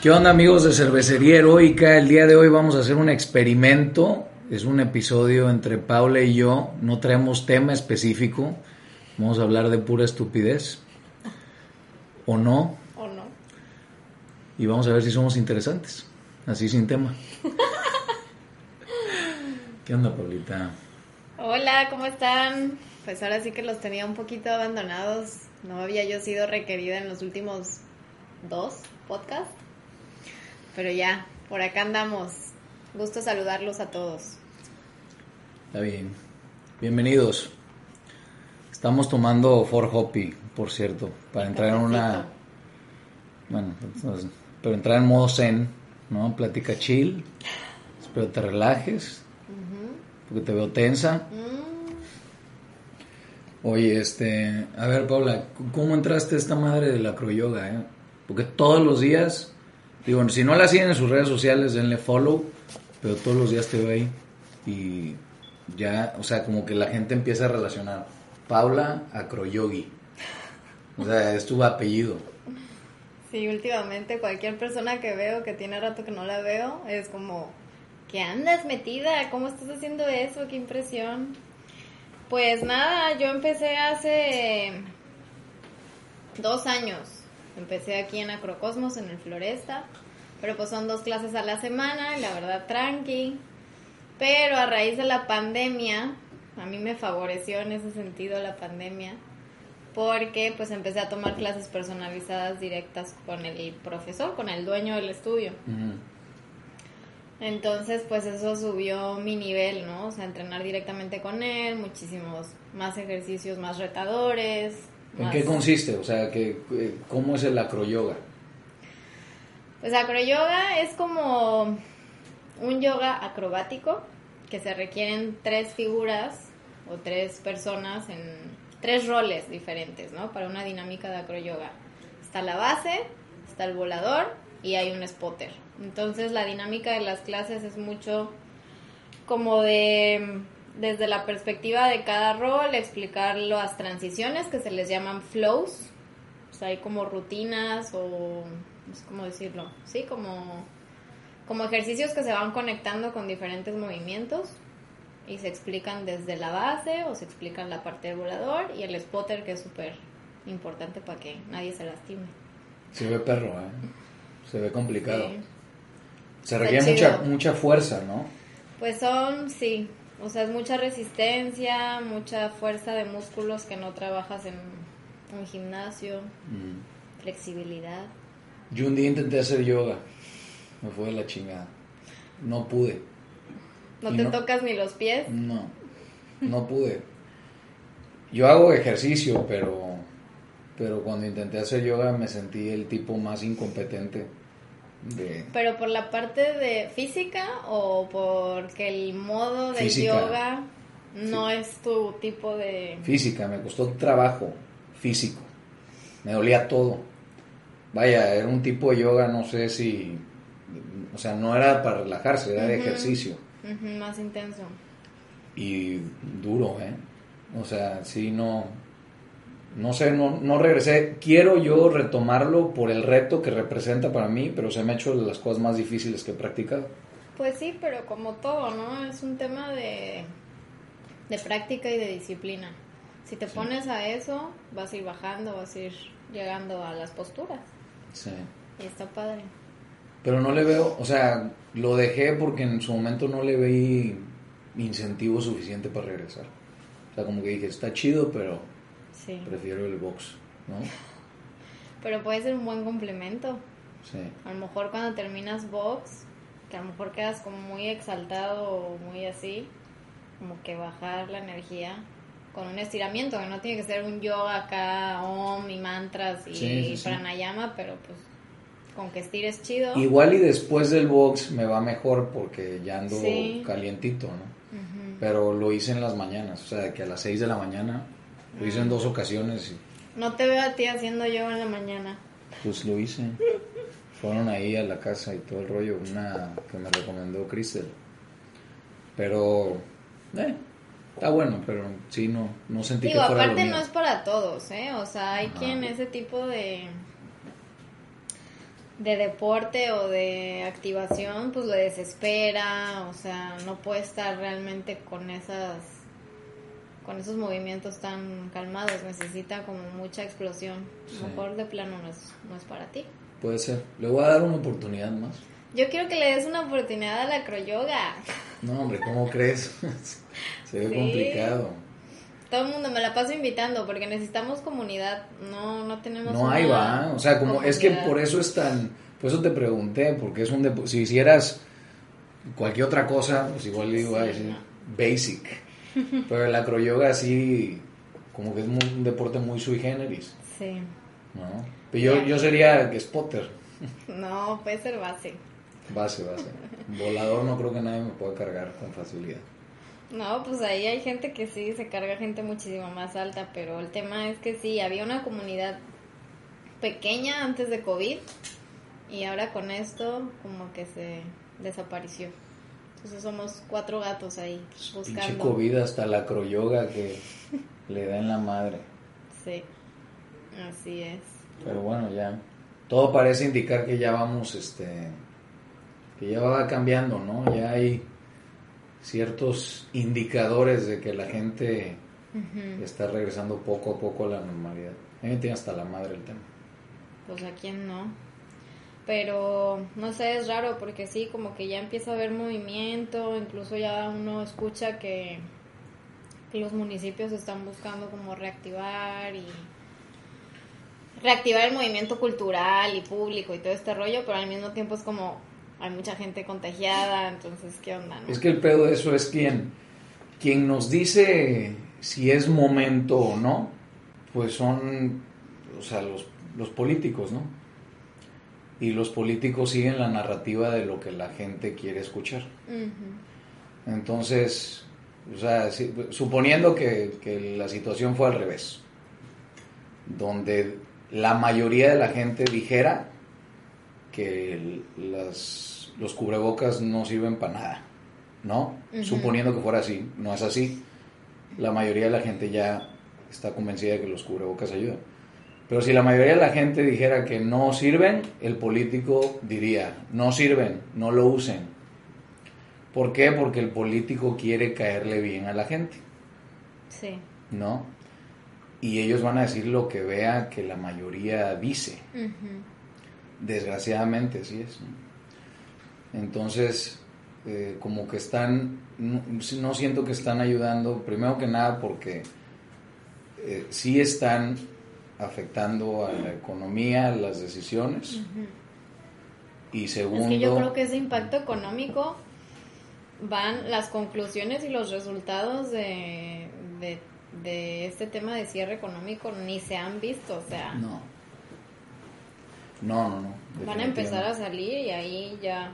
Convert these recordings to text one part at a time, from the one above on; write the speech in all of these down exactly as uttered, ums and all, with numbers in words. ¿Qué onda, amigos de Cervecería Heroica? El día de hoy vamos a hacer un experimento. Es un episodio entre Paula y yo. No traemos tema específico. Vamos a hablar de pura estupidez. ¿O no? O no. Y vamos a ver si somos interesantes. Así, sin tema. ¿Qué onda, Paulita? Hola, ¿cómo están? Pues ahora sí que los tenía un poquito abandonados. No había yo sido requerida en los últimos dos podcasts. Pero ya, por acá andamos. Gusto saludarlos a todos. Está bien. Bienvenidos. Estamos tomando Four Hoppy, por cierto, para entrar en una... Bueno, entonces, pero entrar en modo zen, ¿no? Plática chill. Espero te relajes, uh-huh. Porque te veo tensa. Uh-huh. Oye, este... A ver, Paula, ¿cómo entraste a esta madre de la acroyoga, eh? Porque todos los días... Digo, si no la siguen en sus redes sociales, denle follow, pero todos los días te veo ahí. Y ya, o sea, como que la gente empieza a relacionar. Paula Acroyogui. O sea, es tu apellido. Sí, últimamente cualquier persona que veo, que tiene rato que no la veo, es como, ¿qué andas metida? ¿Cómo estás haciendo eso? ¿Qué impresión? Pues nada, yo empecé hace dos años. Empecé aquí en Acrocosmos, en el Floresta, pero pues son dos clases a la semana, y la verdad tranqui, pero a raíz de la pandemia, a mí me favoreció en ese sentido la pandemia, porque pues empecé a tomar clases personalizadas directas con el profesor, con el dueño del estudio. Uh-huh. Entonces pues eso subió mi nivel, ¿no? O sea, entrenar directamente con él, muchísimos más ejercicios más retadores. ¿En qué consiste? O sea, que, ¿cómo es el acroyoga? Pues acroyoga es como un yoga acrobático que se requieren tres figuras o tres personas en tres roles diferentes, ¿no? Para una dinámica de acroyoga. Está la base, está el volador y hay un spotter. Entonces la dinámica de las clases es mucho como de... Desde la perspectiva de cada rol, explicar las transiciones que se les llaman flows. O sea, hay como rutinas o... No sé cómo decirlo. Sí, como, como ejercicios que se van conectando con diferentes movimientos. Y se explican desde la base o se explican la parte del volador. Y el spotter, que es súper importante para que nadie se lastime. Se ve perro, ¿eh? Se ve complicado. Sí. Se requiere mucha, mucha fuerza, ¿no? Pues son, sí... O sea, es mucha resistencia, mucha fuerza de músculos que no trabajas en un gimnasio, mm. Flexibilidad. Yo un día intenté hacer yoga, me fue de la chingada, no pude. ¿No y te no, tocas ni los pies? No, no pude. Yo hago ejercicio, pero, pero cuando intenté hacer yoga me sentí el tipo más incompetente. De... ¿Pero por la parte de física o porque el modo de física. Yoga no sí. es tu tipo de...? Física, me costó trabajo físico, me dolía todo. Vaya, era un tipo de yoga, no sé si... O sea, no era para relajarse, era uh-huh. de ejercicio. Uh-huh, más intenso. Y duro, ¿eh? O sea, sí, no... No sé, no, no regresé. Quiero yo retomarlo por el reto que representa para mí, pero se me ha hecho de las cosas más difíciles que he practicado. Pues sí, pero como todo, ¿no? Es un tema de, de práctica y de disciplina. Si te sí. pones a eso, vas a ir bajando, vas a ir llegando a las posturas. Sí. Y está padre. Pero no le veo, o sea, lo dejé porque en su momento no le veí incentivo suficiente para regresar. O sea, como que dije, está chido, pero... Sí. Prefiero el box, ¿no? Pero puede ser un buen complemento. Sí. A lo mejor cuando terminas box, que a lo mejor quedas como muy exaltado o muy así, como que bajar la energía con un estiramiento, que no tiene que ser un yoga acá, om y mantras y, sí, sí, y pranayama, sí. Pero pues con que estires chido. Igual y después del box me va mejor porque ya ando sí. calientito, ¿no? Uh-huh. Pero lo hice en las mañanas, o sea, que a las seis de la mañana, lo hice en dos ocasiones. Y... No te veo a ti haciendo yoga en la mañana. Pues lo hice. Fueron ahí a la casa y todo el rollo, una que me recomendó Christel. Pero, eh, está bueno, pero sí, no, no sentí Digo, que fuera lo mío. Aparte no es para todos, ¿eh? O sea, hay Ajá. quien ese tipo de... de deporte o de activación, pues lo desespera, o sea, no puede estar realmente con esas, con esos movimientos tan calmados, necesita como mucha explosión, sí. Mejor de plano no es, no es para ti. Puede ser, le voy a dar una oportunidad más. Yo quiero que le des una oportunidad a la acroyoga. No, hombre, ¿cómo crees? Se ve sí. complicado. Todo el mundo me la paso invitando porque necesitamos comunidad, no no tenemos no hay va, o sea, como comunidad. Es que por eso es tan, por eso te pregunté, porque es un depo- si hicieras cualquier otra cosa, pues igual digo, sí, ay, no. basic. Pero el acroyoga sí como que es muy, un deporte muy sui generis. Sí. ¿No? Pero yo yeah. yo sería spotter. No, puede ser base. Base, base. Volador no creo que nadie me pueda cargar con facilidad. No, pues ahí hay gente que sí, se carga gente muchísimo más alta, pero el tema es que sí, había una comunidad pequeña antes de COVID y ahora con esto como que se desapareció. Entonces somos cuatro gatos ahí buscando. Pinche COVID hasta la acroyoga que le da en la madre. Sí, así es. Pero bueno, ya, todo parece indicar que ya vamos, este, que ya va cambiando, ¿no? Ya hay... ciertos indicadores de que la gente uh-huh. está regresando poco a poco a la normalidad. A mí me tiene hasta la madre el tema. Pues a quién no. Pero no sé, es raro porque sí, como que ya empieza a haber movimiento, incluso ya uno escucha que, que los municipios están buscando como reactivar y reactivar el movimiento cultural y público y todo este rollo, pero al mismo tiempo es como hay mucha gente contagiada, entonces, ¿qué onda? No? Es que el pedo de eso es quien, quien nos dice si es momento o no, pues son, o sea, los, los políticos, ¿no? Y los políticos siguen la narrativa de lo que la gente quiere escuchar. Uh-huh. Entonces, o sea, si, suponiendo que, que la situación fue al revés, donde la mayoría de la gente dijera que el, las, los cubrebocas no sirven para nada, ¿no? Uh-huh. Suponiendo que fuera así, no es así. La mayoría de la gente ya está convencida de que los cubrebocas ayudan. Pero si la mayoría de la gente dijera que no sirven, el político diría, no sirven, no lo usen. ¿Por qué? Porque el político quiere caerle bien a la gente. Sí. ¿No? Y ellos van a decir lo que vea que la mayoría dice. Uh-huh. Desgraciadamente así es, ¿no? Entonces eh, como que están no, no siento que están ayudando, primero que nada porque eh, sí están afectando a la economía, las decisiones. Uh-huh. Y segundo, es que yo creo que ese impacto económico van las conclusiones y los resultados de, de, de este tema de cierre económico ni se han visto, o sea no No, no, no. Van a empezar a salir y ahí ya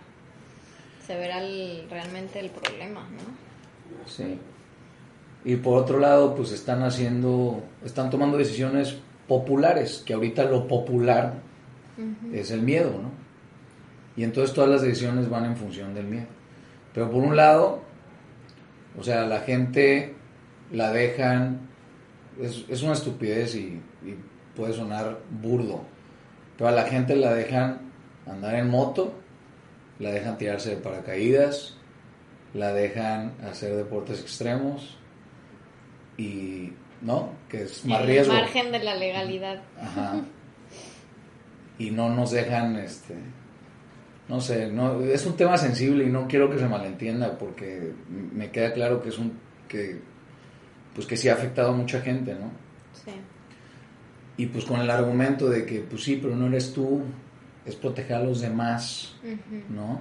se verá el, realmente el problema, ¿no? Sí. Y por otro lado, pues están haciendo, están tomando decisiones populares, que ahorita lo popular uh-huh. es el miedo, ¿no? Y entonces todas las decisiones van en función del miedo. Pero por un lado, o sea, la gente la dejan, es, es una estupidez y, y puede sonar burdo. Pero a la gente la dejan andar en moto, la dejan tirarse de paracaídas, la dejan hacer deportes extremos y, ¿no? Que es más el riesgo. El margen de la legalidad. Ajá. Y no nos dejan, este, no sé, no, es un tema sensible y no quiero que se malentienda porque me queda claro que es un, que, pues que sí ha afectado a mucha gente, ¿no? Sí. Y pues con el argumento de que, pues sí, pero no eres tú, es proteger a los demás, uh-huh. ¿no?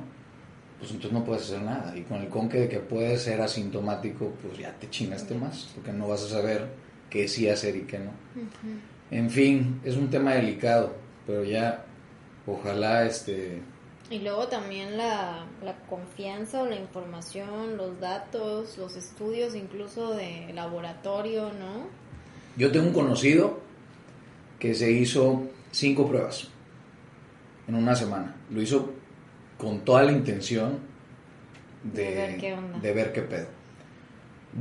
pues entonces no puedes hacer nada. Y con el conque de que puedes ser asintomático, pues ya te chingaste más, porque no vas a saber qué sí hacer y qué no. Uh-huh. En fin, es un tema delicado, pero ya ojalá este... Y luego también la, la confianza o la información, los datos, los estudios incluso de laboratorio, ¿no? Yo tengo un conocido que se hizo cinco pruebas en una semana. Lo hizo con toda la intención de, de, ver, qué onda. de ver qué pedo.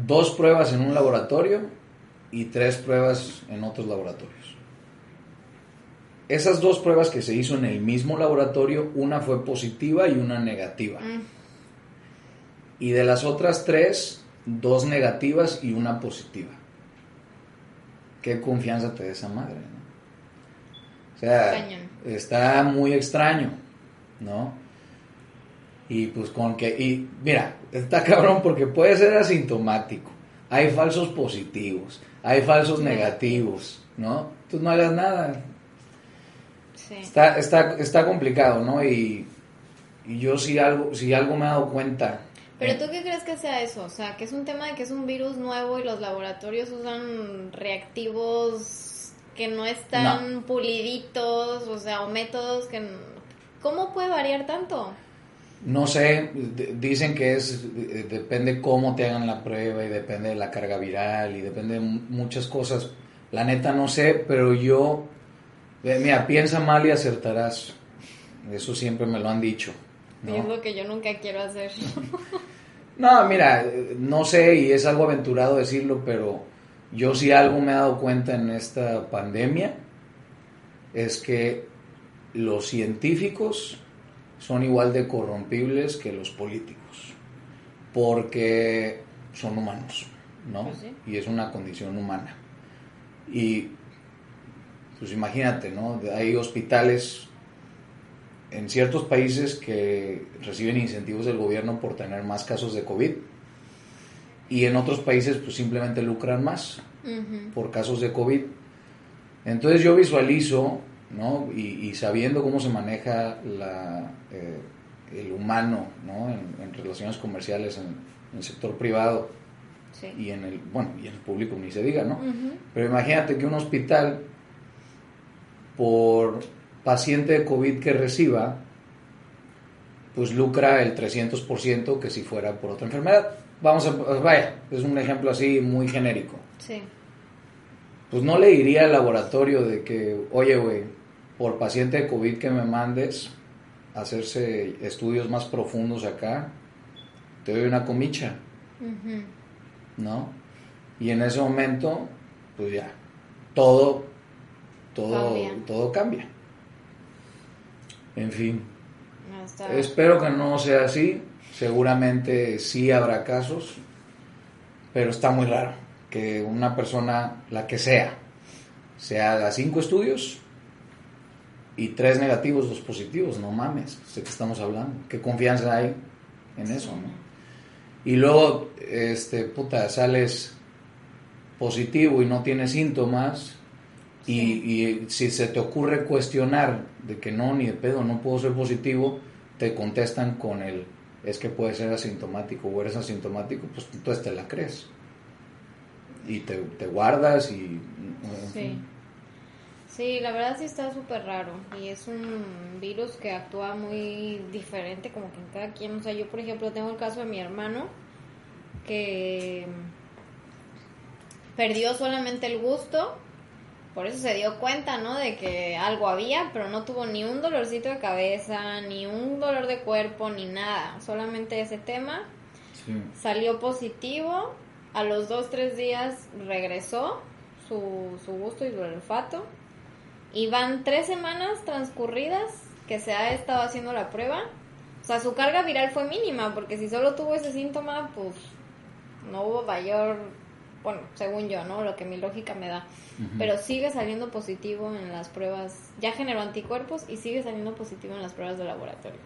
Dos pruebas en un laboratorio y tres pruebas en otros laboratorios. Esas dos pruebas que se hizo en el mismo laboratorio, una fue positiva y una negativa. Mm. Y de las otras tres, dos negativas y una positiva. ¿Qué confianza te da esa madre, ¿no? O sea, extraño. Está muy extraño, ¿no? Y pues con que... Y mira, está cabrón porque puede ser asintomático. Hay falsos positivos, hay falsos mm. negativos, ¿no? Tú no hagas nada. Sí. Está, está, está complicado, ¿no? Y, y yo sí si algo, si algo me he dado cuenta. ¿Pero eh. tú qué crees que sea eso? O sea, que es un tema de que es un virus nuevo y los laboratorios usan reactivos que no están no. puliditos, o sea, o métodos que... ¿Cómo puede variar tanto? No sé, d- dicen que es d- depende cómo te hagan la prueba y depende de la carga viral y depende de m- muchas cosas. La neta no sé, pero yo... Mira, piensa mal y acertarás. Eso siempre me lo han dicho, ¿no? Es lo que yo nunca quiero hacer. No, mira, no sé, y es algo aventurado decirlo, pero yo sí algo me he dado cuenta en esta pandemia, es que los científicos son igual de corrompibles que los políticos, porque son humanos, ¿no? Pues sí. Y es una condición humana. Y... pues imagínate, ¿no? Hay hospitales en ciertos países que reciben incentivos del gobierno por tener más casos de COVID y en otros países pues simplemente lucran más uh-huh. por casos de COVID. Entonces yo visualizo, ¿no? Y, y sabiendo cómo se maneja la, eh, el humano, ¿no? En, en relaciones comerciales, en, en el sector privado sí. y en el, bueno, y en el público ni se diga, ¿no? Uh-huh. Pero imagínate que un hospital por paciente de COVID que reciba, pues lucra el trescientos por ciento que si fuera por otra enfermedad. Vamos a, vaya, es un ejemplo así muy genérico. Sí. Pues no le diría al laboratorio de que, oye, güey, por paciente de COVID que me mandes a hacerse estudios más profundos acá, te doy una comicha, uh-huh. ¿no? Y en ese momento, pues ya, todo... Todo cambia. todo cambia. En fin. No, está... Espero que no sea así. Seguramente sí habrá casos. Pero está muy raro que una persona, la que sea, se haga cinco estudios y tres negativos, dos positivos. No mames, sé que estamos hablando. ¿Qué confianza hay en sí. eso, no? Y luego, este, puta, sales positivo y no tienes síntomas. Sí. Y, y si se te ocurre cuestionar de que no, ni de pedo, no puedo ser positivo, te contestan con el es que puedes ser asintomático o eres asintomático, pues entonces te la crees y te, te guardas y sí. En fin. Sí, la verdad sí está súper raro y es un virus que actúa muy diferente como que en cada quien. O sea, yo por ejemplo tengo el caso de mi hermano que perdió solamente el gusto. Por eso se dio cuenta, ¿no? De que algo había, pero no tuvo ni un dolorcito de cabeza, ni un dolor de cuerpo, ni nada. Solamente ese tema. Sí. Salió positivo. A los dos, tres días regresó su, su gusto y su olfato. Y van tres semanas transcurridas que se ha estado haciendo la prueba. O sea, su carga viral fue mínima, porque si solo tuvo ese síntoma, pues no hubo mayor... Bueno, según yo, ¿no? Lo que mi lógica me da. Uh-huh. Pero sigue saliendo positivo en las pruebas. Ya generó anticuerpos y sigue saliendo positivo en las pruebas de laboratorio.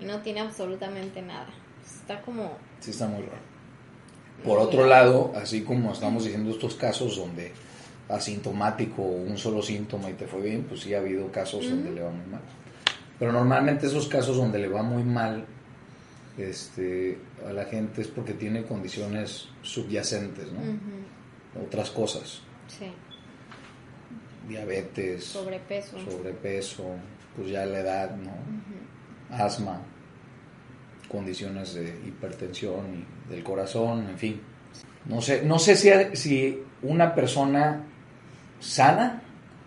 Y no tiene absolutamente nada. Está como... Sí, está muy raro. Por muy otro raro. lado, así como estamos diciendo estos casos donde asintomático o un solo síntoma y te fue bien, pues sí ha habido casos uh-huh. donde le va muy mal. Pero normalmente esos casos donde le va muy mal este, a la gente es porque tiene condiciones subyacentes, ¿no? Uh-huh. Otras cosas. Sí. Diabetes. Sobrepeso. Sobrepeso, pues ya la edad, ¿no? Uh-huh. Asma, condiciones de hipertensión y del corazón, en fin. No sé, no sé si, si una persona sana,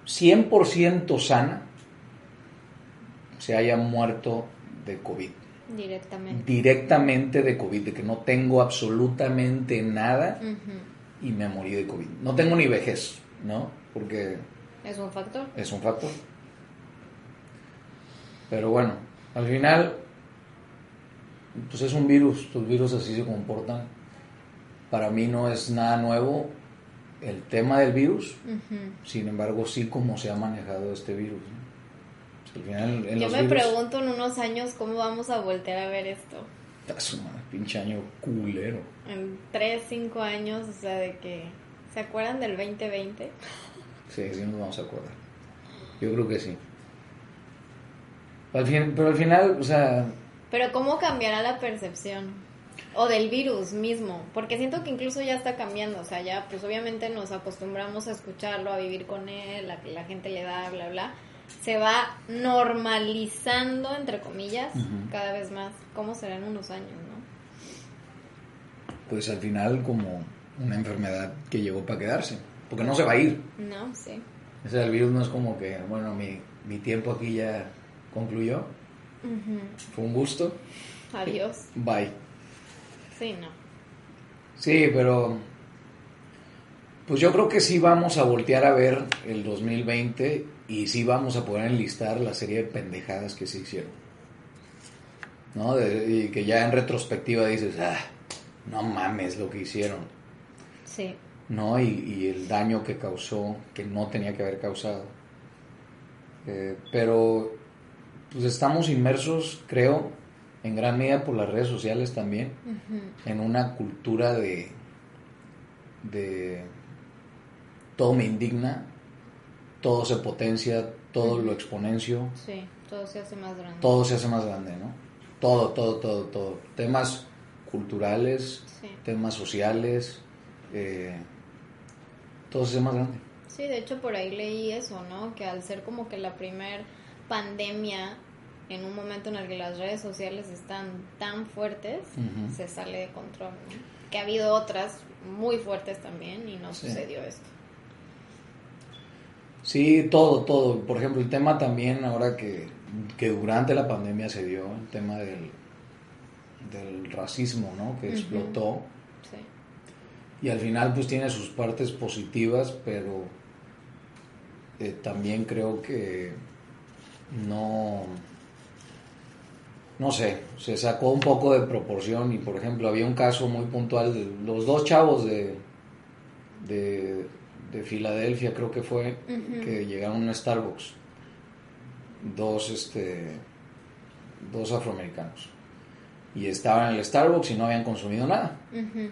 cien por ciento sana, se haya muerto de COVID. Directamente. Directamente de COVID, de que no tengo absolutamente nada uh-huh. y me morí de COVID. No tengo ni vejez, ¿no? Porque... es un factor. Es un factor. Pero bueno, al final, pues es un virus, los virus así se comportan. Para mí no es nada nuevo el tema del virus, uh-huh. sin embargo sí como se ha manejado este virus, ¿no? Al final, en yo los me virus, pregunto en unos años cómo vamos a voltear a ver esto. Tazo, man, pinche año culero. En tres, cinco años, o sea, de que... ¿se acuerdan del veinte veinte? Sí, sí nos vamos a acordar. Yo creo que sí. Al fin, pero al final, o sea... pero ¿cómo cambiará la percepción? O del virus mismo, porque siento que incluso ya está cambiando, o sea, ya pues obviamente nos acostumbramos a escucharlo, a vivir con él, a que la gente le da, bla, bla, se va normalizando, entre comillas, uh-huh. cada vez más. ¿Cómo serán unos años, no? Pues al final como una enfermedad que llegó para quedarse, porque no se va a ir. No, sí. O sea, el virus no es como que, bueno, mi, mi tiempo aquí ya concluyó, uh-huh. fue un gusto. Adiós. Bye. Sí, no. Sí, pero pues yo creo que sí vamos a voltear a ver el dos mil veinte y sí vamos a poder enlistar la serie de pendejadas que se hicieron, ¿no? De, y que ya en retrospectiva dices, ah, no mames lo que hicieron. Sí. ¿No? Y, y el daño que causó, que no tenía que haber causado. Eh, pero pues estamos inmersos, creo, en gran medida por las redes sociales también, uh-huh. en una cultura de de todo me indigna, todo se potencia, todo uh-huh. lo exponencio. Sí, todo se hace más grande. Todo se hace más grande, ¿no? Todo, todo, todo, todo. Temas culturales, sí. temas sociales, eh, todo se hace más grande. Sí, de hecho por ahí leí eso, ¿no? Que al ser como que la primer pandemia... en un momento en el que las redes sociales están tan fuertes, uh-huh. se sale de control, ¿no? Que ha habido otras muy fuertes también y no sí. sucedió esto. Sí, todo, todo. Por ejemplo, el tema también ahora que, que durante la pandemia se dio, el tema del, del racismo, ¿no? Que uh-huh. explotó. Sí. Y al final pues tiene sus partes positivas, pero eh, también creo que no... no sé, se sacó un poco de proporción y por ejemplo había un caso muy puntual de los dos chavos de de, de Filadelfia, creo que fue, uh-huh. que llegaron a un Starbucks, dos este dos afroamericanos, y estaban en el Starbucks y no habían consumido nada, uh-huh.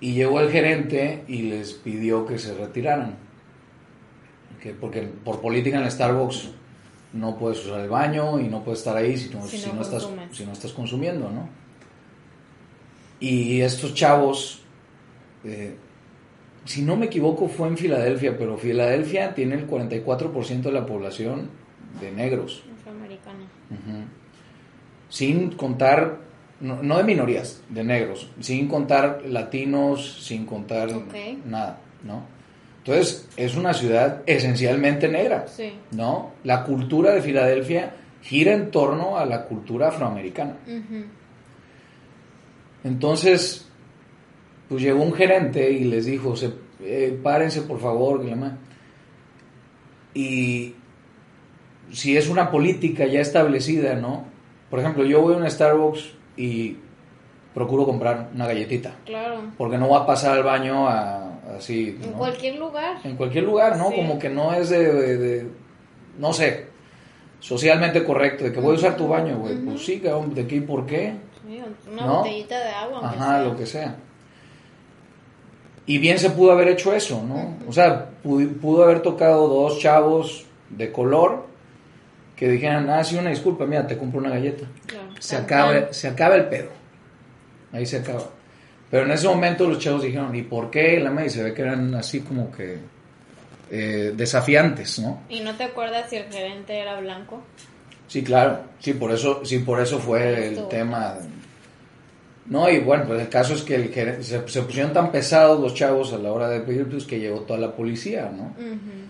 y llegó el gerente y les pidió que se retiraran, que porque por política en el Starbucks no puedes usar el baño y no puedes estar ahí si no, si no, si no, estás, si no estás consumiendo, ¿no? Y estos chavos, eh, si no me equivoco fue en Filadelfia, pero Filadelfia tiene el cuarenta y cuatro por ciento de la población de negros. Afroamericana. Uh-huh. Sin contar, no, no de minorías, de negros, sin contar latinos, sin contar okay. nada, ¿no? Entonces, es una ciudad esencialmente negra, sí. ¿no? La cultura de Filadelfia gira en torno a la cultura afroamericana. Uh-huh. Entonces, pues llegó un gerente y les dijo, se, eh, párense por favor, y si es una política ya establecida, ¿no? Por ejemplo, yo voy a un Starbucks y procuro comprar una galletita. Claro. Porque no voy a pasar al baño a... así, ¿no? En cualquier lugar. En cualquier lugar, ¿no? Sí. Como que no es de, de, de, no sé, socialmente correcto, de que voy a usar tu baño, güey. Uh-huh. Pues sí, cabrón, ¿de qué y por qué? Sí, una ¿no? botellita de agua. Ajá, sea. Lo que sea. Y bien se pudo haber hecho eso, ¿no? Uh-huh. O sea, pudo, pudo haber tocado dos chavos de color que dijeran, ah, sí, una disculpa, mira, te compro una galleta. Claro. se acaba, se acaba el pedo. Ahí se acaba. Pero en ese momento los chavos dijeron, ¿y por qué? La madre, se ve que eran así como que eh, desafiantes, ¿no? ¿Y no te acuerdas si el gerente era blanco? Sí, claro. Sí, por eso, sí, por eso fue el tema. No, y bueno, pues el caso es que el gerente, se, se pusieron tan pesados los chavos a la hora de pedir, pues que llegó toda la policía, ¿no? Uh-huh.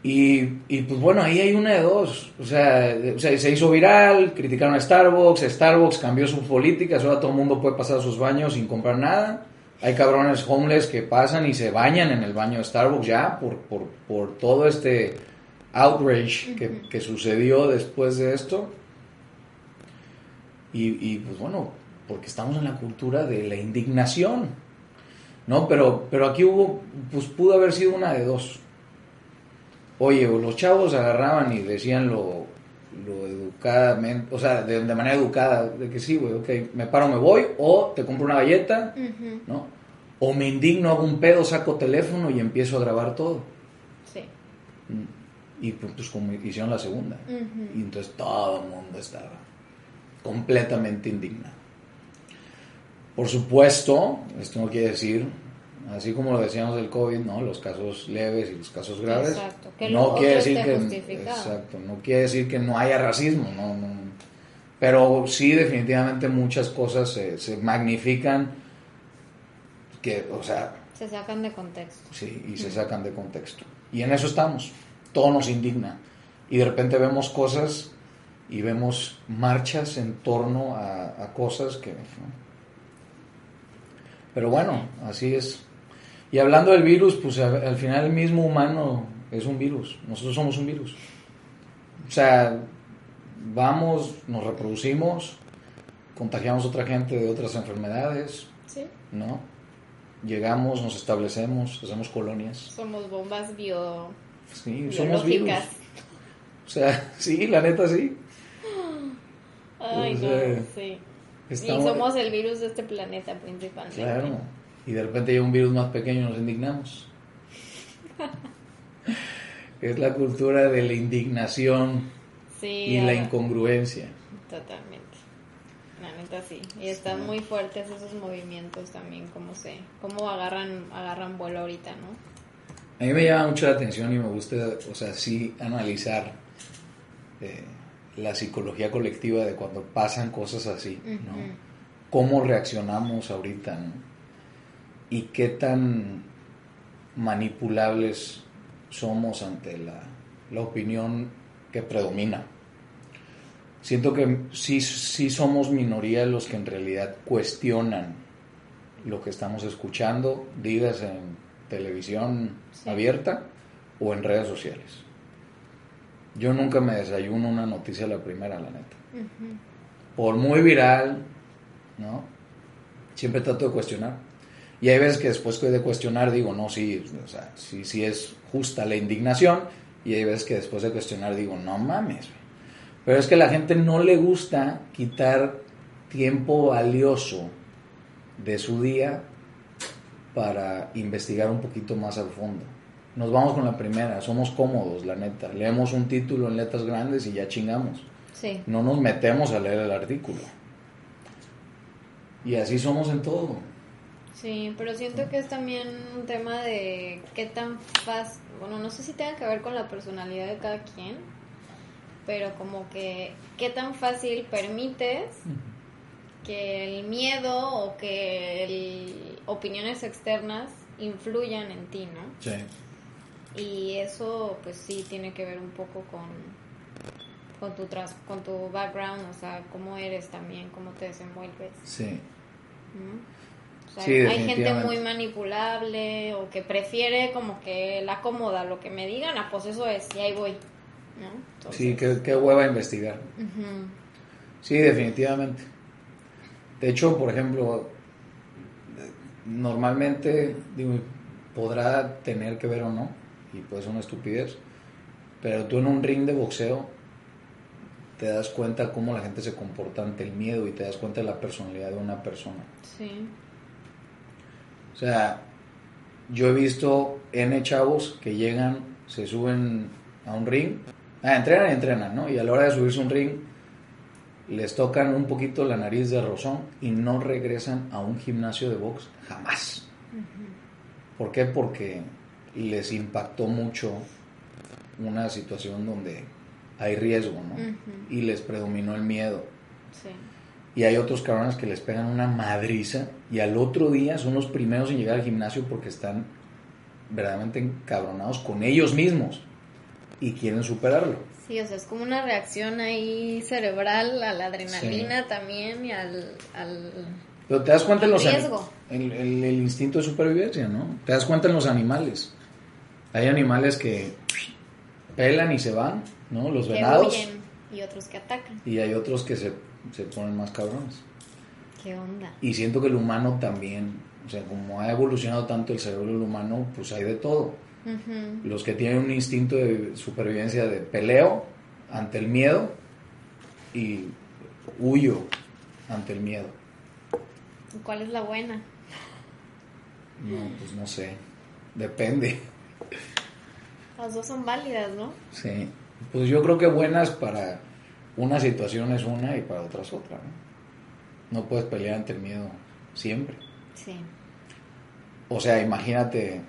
Y, y pues bueno, ahí hay una de dos. O sea, o sea, se hizo viral, criticaron a Starbucks, Starbucks cambió sus políticas, ahora todo el mundo puede pasar a sus baños sin comprar nada. Hay cabrones homeless que pasan y se bañan en el baño de Starbucks ya por, por, por todo este outrage que, que sucedió después de esto. Y, y pues bueno, porque estamos en la cultura de la indignación, ¿no? Pero, pero aquí hubo, pues pudo haber sido una de dos. Oye, los chavos agarraban y decían lo, lo educadamente, o sea, de, de manera educada, de que sí, güey, ok, me paro, me voy, o te compro una galleta, uh-huh, ¿no? O me indigno, hago un pedo, saco teléfono y empiezo a grabar todo. Sí. Y pues como hicieron la segunda. Uh-huh. Y entonces todo el mundo estaba completamente indignado. Por supuesto, esto no quiere decir... Así como lo decíamos del COVID, ¿no? Los casos leves y los casos graves. Exacto. Que no quiere decir que, exacto, no quiere decir que no haya racismo, no, no. Pero sí, definitivamente muchas cosas se, se magnifican, que, o sea, se sacan de contexto. Sí, y se sacan de contexto. Y en eso estamos. Todo nos indigna. Y de repente vemos cosas y vemos marchas en torno a, a cosas que, ¿no? Pero bueno, así es. Y hablando del virus, pues al final el mismo humano es un virus. Nosotros somos un virus. O sea, vamos, nos reproducimos, contagiamos a otra gente de otras enfermedades. Sí. ¿No? Llegamos, nos establecemos, hacemos colonias. Somos bombas bio... Sí, somos virus. O sea, sí, la neta sí. Ay, pues, no, eh... sí. Estamos... Y somos el virus de este planeta principalmente. Claro. Y de repente llega un virus más pequeño y nos indignamos. Es la cultura de la indignación, sí, y la incongruencia. Totalmente. La neta sí. Y están, sí, muy fuertes esos movimientos también, como se, cómo agarran, agarran vuelo ahorita, ¿no? A mí me llama mucho la atención y me gusta, o sea, sí analizar eh, la psicología colectiva de cuando pasan cosas así, ¿no? Uh-huh. Cómo reaccionamos ahorita, ¿no? Y qué tan manipulables somos ante la, la opinión que predomina. Siento que sí, sí somos minoría los que en realidad cuestionan lo que estamos escuchando, digas en televisión, sí, abierta o en redes sociales. Yo nunca me desayuno una noticia a la primera, la neta. Uh-huh. Por muy viral, ¿no? Siempre trato de cuestionar. Y hay veces que después de cuestionar digo, no, sí, o sea, sí, sí es justa la indignación. Y hay veces que después de cuestionar digo, no mames. Pero es que a la gente no le gusta quitar tiempo valioso de su día para investigar un poquito más a fondo. Nos vamos con la primera, somos cómodos, la neta. Leemos un título en letras grandes y ya chingamos. Sí. No nos metemos a leer el artículo. Y así somos en todo. Sí, pero siento que es también un tema de qué tan fácil... Bueno, no sé si tenga que ver con la personalidad de cada quien, pero como que qué tan fácil permites que el miedo o que el, opiniones externas influyan en ti, ¿no? Sí. Y eso, pues sí, tiene que ver un poco con con tu tras, con tu background, o sea, cómo eres también, cómo te desenvuelves. Sí. ¿Mm? O sea, sí, hay gente muy manipulable o que prefiere como que la cómoda, lo que me digan, ah, pues eso es, y ahí voy, ¿no? Entonces, sí, qué, qué hueva investigar. Uh-huh. Sí, definitivamente. De hecho, por ejemplo, normalmente, digo, podrá tener que ver o no, y puede ser una estupidez, pero tú en un ring de boxeo te das cuenta cómo la gente se comporta ante el miedo y te das cuenta de la personalidad de una persona. Sí. O sea, yo he visto N chavos que llegan, se suben a un ring, ah, entrenan y entrenan, ¿no? Y a la hora de subirse a un ring, les tocan un poquito la nariz de rozón y no regresan a un gimnasio de box jamás. Uh-huh. ¿Por qué? Porque les impactó mucho una situación donde hay riesgo, ¿no? Uh-huh. Y les predominó el miedo. Sí. Y hay otros cabrones que les pegan una madriza y al otro día son los primeros en llegar al gimnasio porque están verdaderamente encabronados con ellos mismos y quieren superarlo. Sí, o sea, es como una reacción ahí cerebral a la adrenalina, sí, también y al, al... Pero te das cuenta en los riesgo. El, el, el instinto de supervivencia, ¿no? Te das cuenta en los animales. Hay animales que pelan y se van, ¿no? Los venados. Que huyen y otros que atacan. Y hay otros que se... se ponen más cabrones. ¿Qué onda? Y siento que el humano también, o sea, como ha evolucionado tanto el cerebro del humano, pues hay de todo. Uh-huh. Los que tienen un instinto de supervivencia, de peleo ante el miedo y huyo ante el miedo. ¿Cuál es la buena? No, pues no sé. Depende. Las dos son válidas, ¿no? Sí. Pues yo creo que buenas para... una situación es una y para otra es otra, ¿no? No puedes pelear ante el miedo siempre. Sí. O sea, imagínate,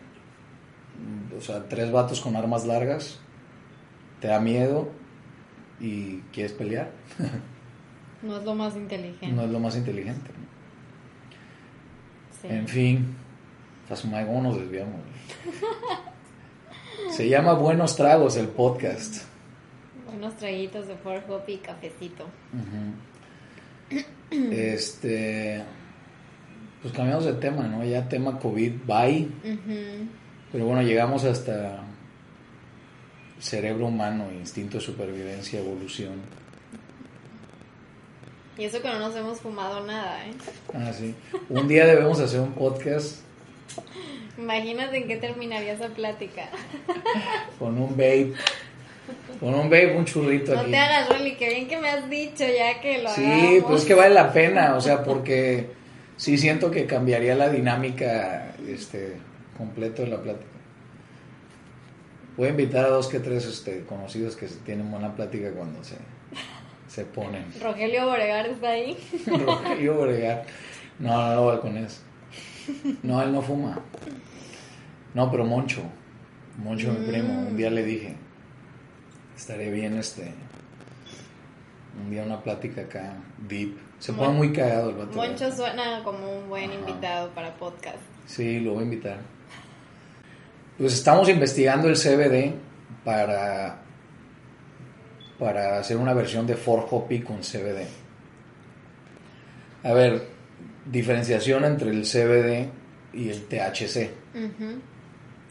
o sea, tres vatos con armas largas, te da miedo y quieres pelear. No es lo más inteligente. No es lo más inteligente, ¿no? Sí. En fin, asumai cómo nos desviamos. Se llama Buenos Tragos el podcast. Unos traguitos de Four Hoppy y cafecito. Uh-huh. Este, pues cambiamos de tema, ¿no? Ya tema COVID, bye. Uh-huh. Pero bueno, llegamos hasta cerebro humano, instinto de supervivencia, evolución. Y eso que no nos hemos fumado nada, ¿eh? Ah, sí. Un día debemos hacer un podcast. Imagínate en qué terminaría esa plática. Con un vape. Con un babe, un churrito no aquí. No te hagas, Rolly, que bien que me has dicho ya que lo sí, hagamos. Sí, pues es que vale la pena, o sea, porque sí siento que cambiaría la dinámica este, completo de la plática. Voy a invitar a dos que tres este, conocidos que tienen buena plática cuando se, se ponen. ¿Rogelio Boregar está ahí? Rogelio Boregar. No, no lo voy con eso. No, él no fuma. No, pero Moncho. Moncho, mm. mi primo, un día le dije... Estaré bien, este... un día una plática acá, deep. Se pone muy cagado el vato. Moncho suena como un buen Ajá. invitado para podcast. Sí, lo voy a invitar. Pues estamos investigando el C B D para... para hacer una versión de Four Hoppy con C B D. A ver, diferenciación entre el C B D y el T H C. Uh-huh.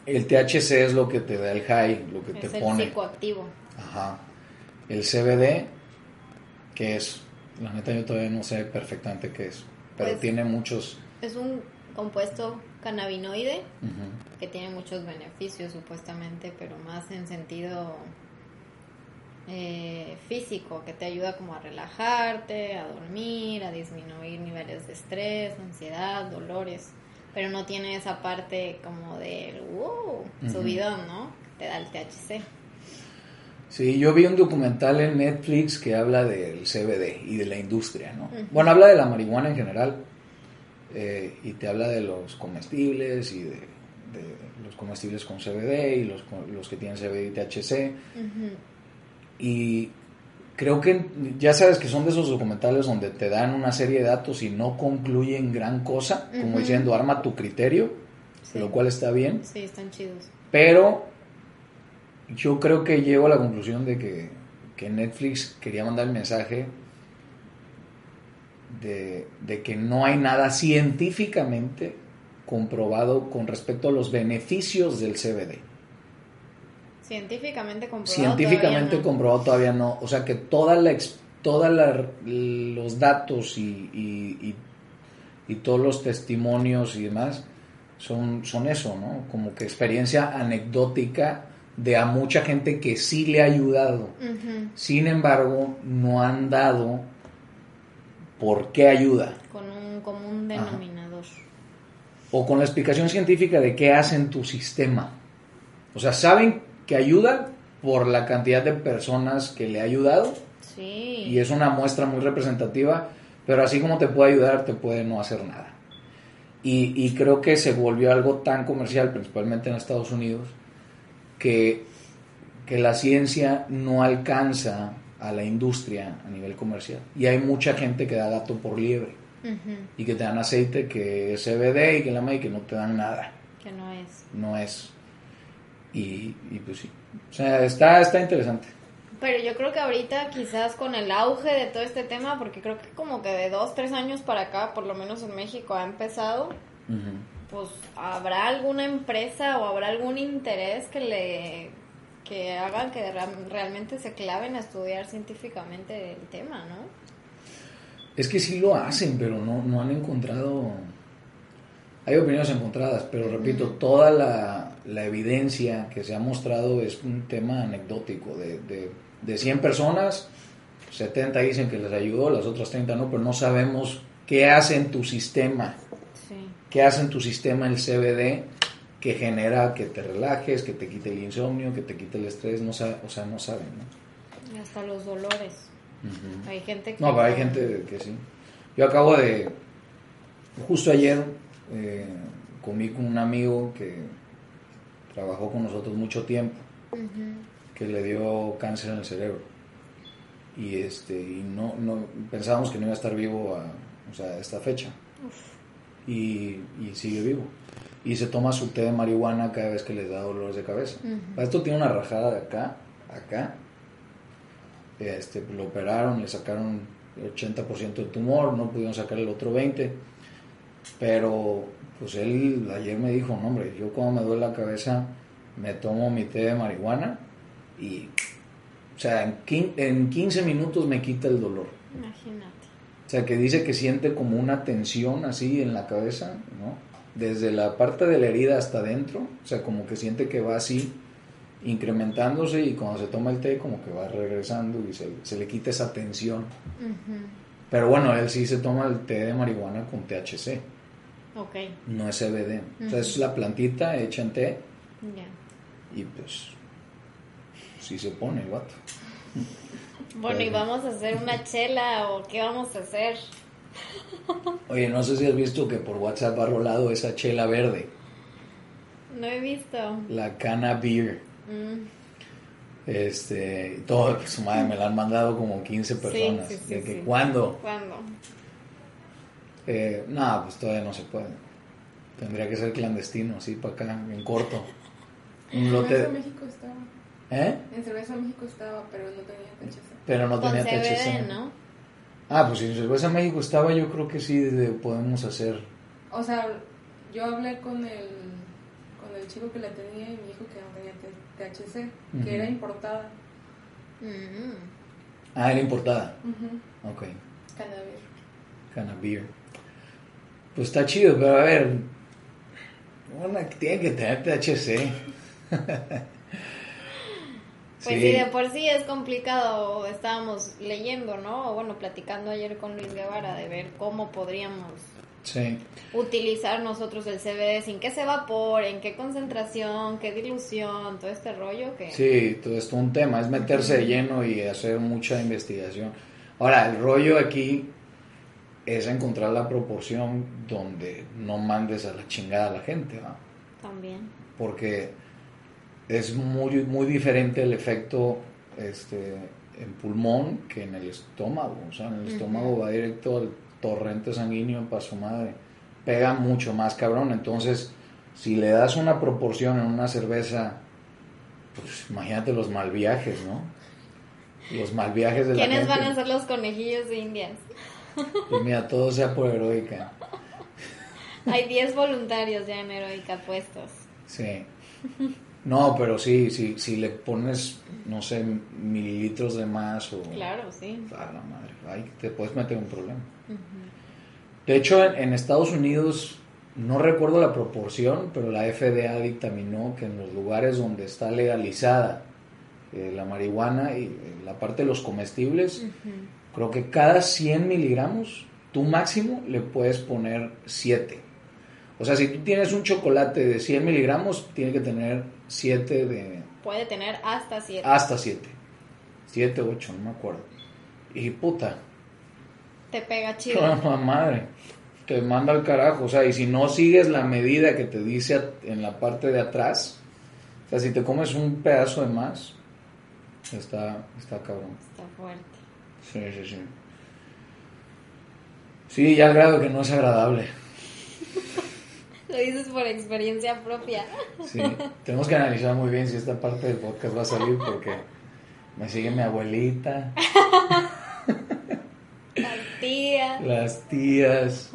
El T H C es lo que te da el high, lo que es te pone... Es el psicoactivo. Ajá. El C B D, que es, la neta yo todavía no sé perfectamente qué es, pero pues tiene muchos... Es un compuesto cannabinoide uh-huh. que tiene muchos beneficios supuestamente, pero más en sentido eh, físico, que te ayuda como a relajarte, a dormir, a disminuir niveles de estrés, ansiedad, dolores, pero no tiene esa parte como del wow, uh-huh. subidón, ¿no? Te da el T H C. Sí, yo vi un documental en Netflix que habla del C B D y de la industria, ¿no? Uh-huh. Bueno, habla de la marihuana en general eh, y te habla de los comestibles y de, de los comestibles con C B D y los, los que tienen C B D y T H C. Uh-huh. Y creo que ya sabes que son de esos documentales donde te dan una serie de datos y no concluyen gran cosa, uh-huh. como diciendo, arma tu criterio, sí. lo cual está bien. Sí, están chidos. Pero... yo creo que llego a la conclusión de que, que Netflix quería mandar el mensaje de, de que no hay nada científicamente comprobado con respecto a los beneficios del C B D. Científicamente comprobado. Científicamente todavía no. comprobado todavía no. O sea que toda la, toda la, los datos y, y, y, y todos los testimonios y demás son, son eso, ¿no? Como que experiencia anecdótica de a mucha gente que sí le ha ayudado. Uh-huh. Sin embargo, no han dado por qué ayuda. Con un común denominador. Ajá. O con la explicación científica de qué hace en tu sistema. O sea, saben que ayuda por la cantidad de personas que le ha ayudado. Sí. Y es una muestra muy representativa, pero así como te puede ayudar, te puede no hacer nada. Y, y creo que se volvió algo tan comercial, principalmente en Estados Unidos, que, que la ciencia no alcanza a la industria a nivel comercial. Y hay mucha gente que da gato por liebre. Uh-huh. Y que te dan aceite que es C B D y que la madre, y que no te dan nada. Que no es. No es. Y, y pues sí. O sea, está, está interesante. Pero yo creo que ahorita quizás con el auge de todo este tema, porque creo que como que de dos, tres años para acá, por lo menos en México, ha empezado, uh-huh. pues habrá alguna empresa o habrá algún interés que le que hagan que realmente se claven a estudiar científicamente el tema, ¿no? Es que sí lo hacen, pero no, no han encontrado... Hay opiniones encontradas, pero repito, uh-huh. toda la, la evidencia que se ha mostrado es un tema anecdótico. De, de, de cien personas, setenta dicen que les ayudó, las otras treinta no, pero no sabemos qué hace en tu sistema. Sí. Qué hace en tu sistema el C B D que genera que te relajes, que te quite el insomnio, que te quite el estrés, no sabe, o sea, no saben, ¿no? Y hasta los dolores. Uh-huh. Hay gente que... No, pero hay gente que sí. Yo acabo de... Justo ayer... Eh, comí con un amigo que trabajó con nosotros mucho tiempo, uh-huh. que le dio cáncer en el cerebro y este y no, no pensábamos que no iba a estar vivo a, o sea, a esta fecha. Uf. Y, y sigue vivo y se toma su té de marihuana cada vez que le da dolores de cabeza. Uh-huh. Esto tiene una rajada de acá a acá. Este, lo operaron, le sacaron el ochenta por ciento del tumor, no pudieron sacar el otro veinte por ciento. Pero pues él ayer me dijo, no hombre, yo cuando me duele la cabeza me tomo mi té de marihuana y, o sea, en, en quince minutos me quita el dolor. Imagínate. O sea, que dice que siente como una tensión así en la cabeza, ¿no? Desde la parte de la herida hasta adentro, o sea, como que siente que va así incrementándose y cuando se toma el té como que va regresando y se, se le quita esa tensión. Uh-huh. Pero bueno, él sí se toma el té de marihuana con T H C. Ok. No es C B D. Uh-huh. O sea, es la plantita hecha en té. Ya. Yeah. Y pues, sí se pone el vato. Bueno, pero... ¿y vamos a hacer una chela o qué vamos a hacer? Oye, no sé si has visto que por WhatsApp ha rolado esa chela verde. No he visto. La Canna Beer. Mm. Este, todo, pues, madre, me la han mandado como quince personas. Sí, sí, sí, de que, sí. ¿Cuándo? ¿Cuándo? Eh, no, pues todavía no se puede. Tendría que ser clandestino, así para acá, en corto. Un lote. En Cerveza México estaba. ¿Eh? En Cerveza México estaba, pero no tenía T H C. Pero no tenía T H C. ¿No? Ah, pues si en Cerveza México estaba, yo creo que sí de, podemos hacer. O sea, yo hablé con el, con el chico que la tenía y me dijo que no tenía T H C. T H C, uh-huh. que era importada. Uh-huh. Ah, era importada. Uh-huh. Ok. Canna Beer. Canna Beer. Pues está chido, pero a ver, una tiene que tener T H C. Pues sí, si de por sí es complicado. Estábamos leyendo, ¿no? Bueno, platicando ayer con Luis Guevara de ver cómo podríamos... Sí. Utilizar nosotros el C B D, sin qué se evapore, en qué concentración, qué dilución, todo este rollo que... Sí, todo esto es un tema, es meterse de lleno y hacer mucha investigación. Ahora, el rollo aquí es encontrar la proporción donde no mandes a la chingada a la gente, ¿no? También. Porque es muy, muy diferente el efecto este, en pulmón que en el estómago. O sea, en el uh-huh. estómago va directo al torrente sanguíneo para su madre, pega mucho más cabrón. Entonces, si le das una proporción en una cerveza, pues imagínate los mal viajes, ¿no? Los mal viajes de la gente. ¿Quiénes van a ser los conejillos de indias? Pues mira, todo sea por Heroica. Hay diez voluntarios ya en Heroica puestos. Sí. No, pero sí, sí, si le pones, no sé, mililitros de más o... Claro, sí. A la madre, ay, te puedes meter en un problema. Uh-huh. De hecho, en, en Estados Unidos, no recuerdo la proporción, pero la F D A dictaminó que en los lugares donde está legalizada eh, la marihuana y la parte de los comestibles, uh-huh. creo que cada cien miligramos, tú máximo le puedes poner siete. O sea, si tú tienes un chocolate de cien miligramos, tiene que tener siete de... Puede tener hasta siete. Hasta siete. siete, ocho, no me acuerdo. y puta, te pega chido. Toda madre, te manda al carajo. O sea, y si no sigues la medida que te dice en la parte de atrás, o sea, si te comes un pedazo de más, está, está cabrón. Está fuerte. Sí, sí, sí. Sí, ya al grado que no es agradable. Lo dices por experiencia propia. Sí, tenemos que analizar muy bien si esta parte del podcast va a salir, porque me sigue mi abuelita. Las tías. Las tías.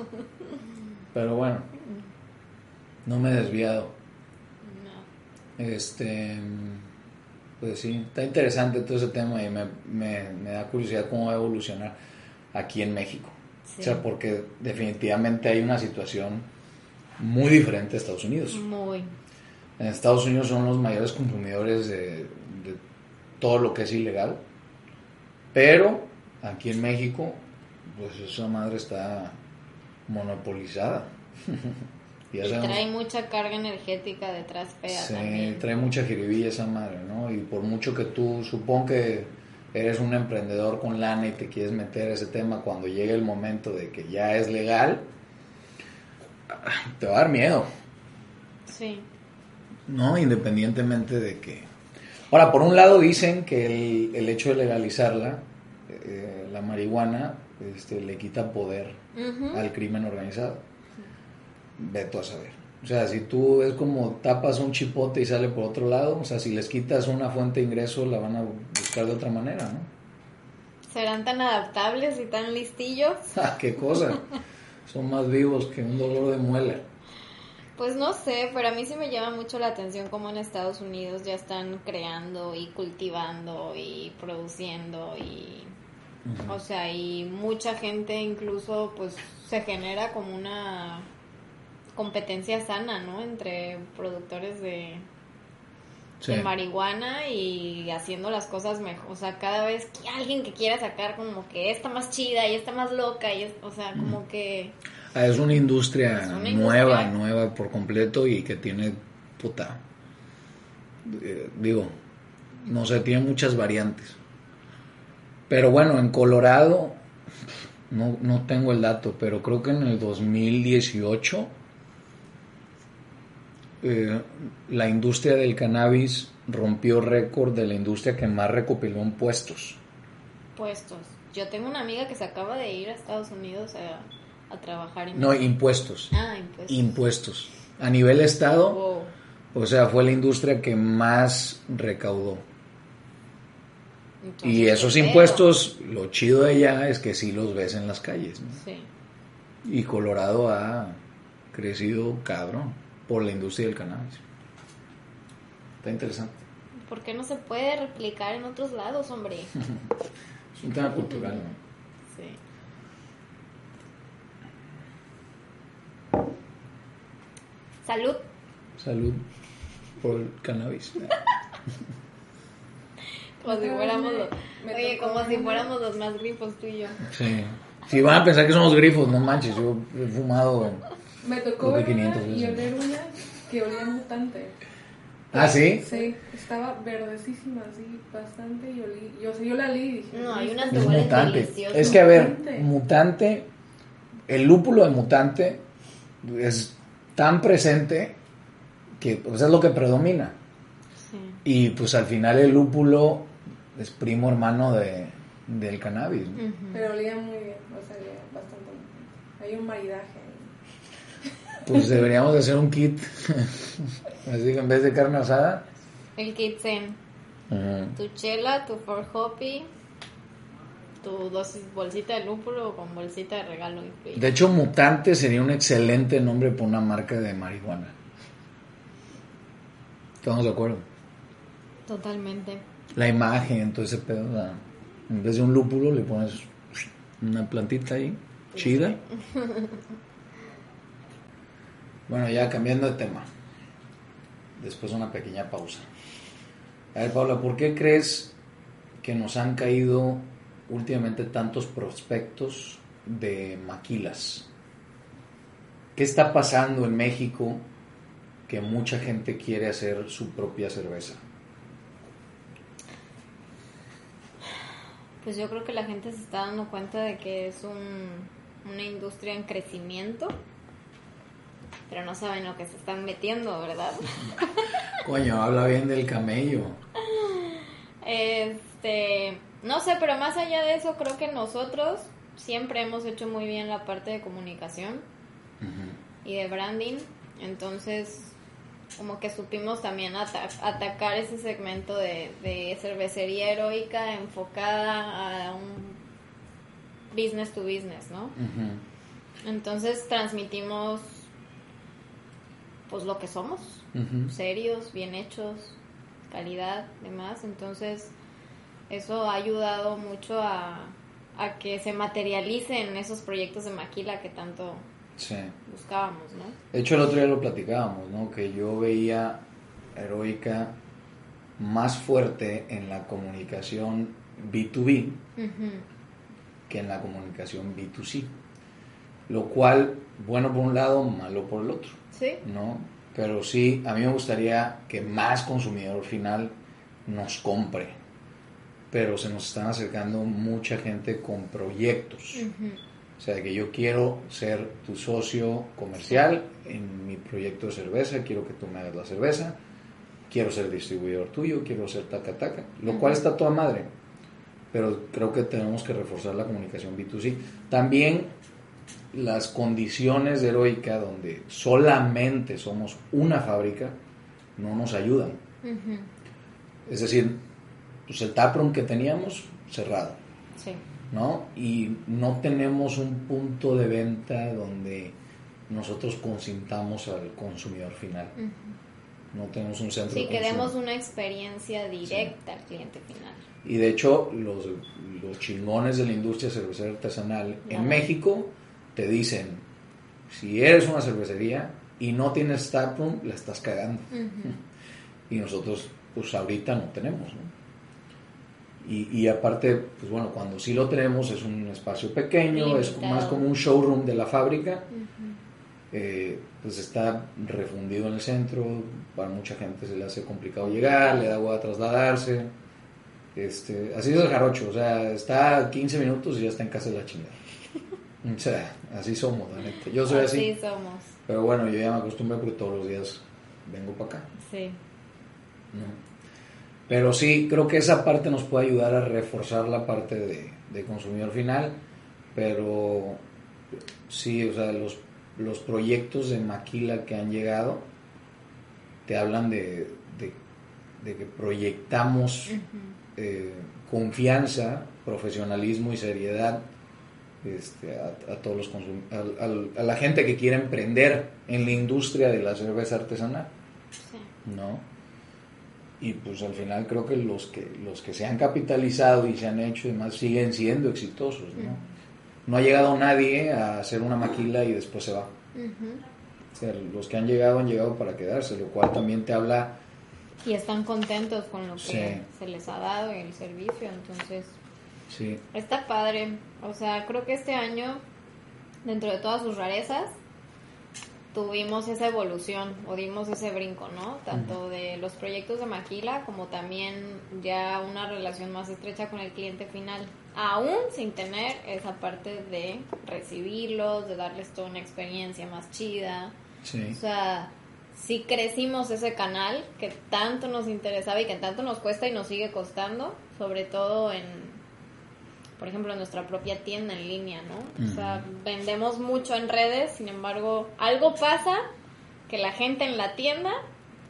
Pero bueno, no me he desviado. No. Este, pues sí, está interesante todo ese tema y me, me, me da curiosidad cómo va a evolucionar aquí en México. Sí. O sea, porque definitivamente hay una situación muy diferente a Estados Unidos. Muy. En Estados Unidos son los mayores consumidores de, de todo lo que es ilegal, pero aquí en México, pues esa madre está monopolizada. Y trae mucha carga energética detrás, fea. Sí, también trae mucha jiribilla esa madre, ¿no? Y por mucho que tú, supón que eres un emprendedor con lana y te quieres meter a ese tema, cuando llegue el momento de que ya es legal, te va a dar miedo. Sí. No, independientemente de que... Ahora, por un lado dicen que el, el hecho de legalizarla, eh, la marihuana, este, le quita poder, uh-huh, al crimen organizado. Ve tú a saber. O sea, si tú es como tapas un chipote y sale por otro lado, o sea, si les quitas una fuente de ingreso, la van a buscar de otra manera, ¿no? ¿Serán tan adaptables y tan listillos? ¡Ah, qué cosa! Son más vivos que un dolor de muela. Pues no sé, pero a mí sí me llama mucho la atención cómo en Estados Unidos ya están creando y cultivando y produciendo y... Uh-huh. O sea, y mucha gente incluso, pues, se genera como una competencia sana, ¿no? Entre productores de, sí, de marihuana y haciendo las cosas mejor. O sea, cada vez que alguien que quiera sacar como que esta más chida y esta más loca, y es, o sea, como que... Ah, es una industria es una nueva, industria. nueva por completo y que tiene, puta, eh, digo, no sé, tiene muchas variantes. Pero bueno, en Colorado, no, no tengo el dato, pero creo que en el dos mil dieciocho... Eh, la industria del cannabis rompió récord de la industria que más recopiló en puestos. Puestos. Yo tengo una amiga que se acaba de ir a Estados Unidos a, a trabajar. En no, impuestos. Ah, impuestos. Impuestos. A nivel estado, wow. O sea, fue la industria que más recaudó. Entonces, y esos impuestos, lo chido de allá es que sí los ves en las calles, ¿no? Sí. Y Colorado ha crecido cabrón por la industria del cannabis. Está interesante. ¿Por qué no se puede replicar en otros lados, hombre? Es un tema cultural, ¿no? Sí. Salud. Salud por el cannabis. Como si fuéramos los... Oye, como si fuéramos los más grifos, tú y yo. Sí. Si van a pensar que somos grifos, no manches, yo he fumado... Me tocó ver una y oler una que olía Mutante. ¿Ah, sí? Sí, estaba verdecísima, así, bastante, y olí. Yo, o sea, yo la leí y dije... No, hay unas iguales deliciosas. Es que, a ver, Mutante. Mutante, el lúpulo de Mutante es tan presente que, pues, es lo que predomina. Sí. Y, pues, al final el lúpulo es primo hermano de, del cannabis, ¿no? Uh-huh. Pero olía muy bien, o sea, olía bastante bien. Hay un maridaje. Pues deberíamos hacer un kit. Así que en vez de carne asada, el kit zen. Uh-huh. Tu chela, tu Four Hoppy, tu dosis, bolsita de lúpulo con bolsita de regalo incluida. De hecho, Mutante sería un excelente nombre para una marca de marihuana. ¿Estamos de acuerdo? Totalmente. La imagen, todo ese pedo, o sea, en vez de un lúpulo le pones una plantita ahí, chida. Bueno, ya cambiando de tema, después de una pequeña pausa. A ver, Paula, ¿por qué crees que nos han caído últimamente tantos prospectos de maquilas? ¿Qué está pasando en México que mucha gente quiere hacer su propia cerveza? Pues yo creo que la gente se está dando cuenta de que es un, una industria en crecimiento, pero no saben lo que se están metiendo, ¿verdad? Coño, habla bien del camello. Este, no sé, pero más allá de eso, creo que nosotros siempre hemos hecho muy bien la parte de comunicación uh-huh. y de branding, entonces como que supimos también ata- atacar ese segmento de, de cervecería heroica enfocada a un business to business, ¿no? Uh-huh. Entonces transmitimos pues lo que somos, uh-huh. serios, bien hechos, calidad, demás, entonces eso ha ayudado mucho a, a que se materialicen esos proyectos de maquila que tanto... Sí. Buscábamos, ¿no? De hecho, el otro día lo platicábamos, ¿no? Que yo veía Heroica más fuerte en la comunicación B dos B uh-huh. que en la comunicación B dos C. Lo cual, bueno por un lado, malo por el otro. Sí. ¿No? Pero sí, a mí me gustaría que más consumidor final nos compre. Pero se nos están acercando mucha gente con proyectos. Uh-huh. O sea, que yo quiero ser tu socio comercial en mi proyecto de cerveza, quiero que tú me hagas la cerveza, quiero ser distribuidor tuyo, quiero ser taca taca, lo uh-huh. cual está toda madre, pero creo que tenemos que reforzar la comunicación B dos C. También las condiciones de Heroica, donde solamente somos una fábrica, no nos ayudan. Uh-huh. Es decir, pues el taproom que teníamos, cerrado. Sí. ¿No? Y no tenemos un punto de venta donde nosotros consintamos al consumidor final. Uh-huh. No tenemos un centro. Sí, de queremos una experiencia directa sí. al cliente final. Y de hecho, los, los chingones de la industria cervecera artesanal ya. en México te dicen, si eres una cervecería y no tienes taproom, la estás cagando. Uh-huh. Y nosotros, pues ahorita no tenemos, ¿no? Y, y aparte, pues bueno, cuando sí lo tenemos es un espacio pequeño, limitado. Es más como un showroom de la fábrica, uh-huh. eh, pues está refundido en el centro, para mucha gente se le hace complicado llegar, le da agua a trasladarse, este, así es el jarocho, o sea, está quince minutos y ya está en casa de la chingada, o sea, así somos, la neta, yo soy así, así somos. Pero bueno, yo ya me acostumbro porque todos los días vengo para acá. Sí. ¿No? Pero sí, creo que esa parte nos puede ayudar a reforzar la parte de, de consumidor final, pero sí, o sea, los, los proyectos de maquila que han llegado te hablan de, de, de que proyectamos uh-huh. eh, confianza, profesionalismo y seriedad este, a, a todos los consum- a, a, a la gente que quiere emprender en la industria de la cerveza artesanal, sí. ¿no? Y pues al final creo que los que los que se han capitalizado y se han hecho y demás siguen siendo exitosos, ¿no? Uh-huh. No ha llegado nadie a hacer una maquila y después se va. Uh-huh. O sea, los que han llegado han llegado para quedarse, lo cual también te habla... Y están contentos con lo que sí. se les ha dado y el servicio, entonces... Sí. Está padre. O sea, creo que este año, dentro de todas sus rarezas... tuvimos esa evolución o dimos ese brinco, ¿no? Tanto de los proyectos de maquila como también ya una relación más estrecha con el cliente final, aún sin tener esa parte de recibirlos, de darles toda una experiencia más chida. Sí. O sea, sí crecimos ese canal que tanto nos interesaba y que tanto nos cuesta y nos sigue costando, sobre todo en, por ejemplo, en nuestra propia tienda en línea, ¿no? Mm. O sea, vendemos mucho en redes, sin embargo, algo pasa que la gente en la tienda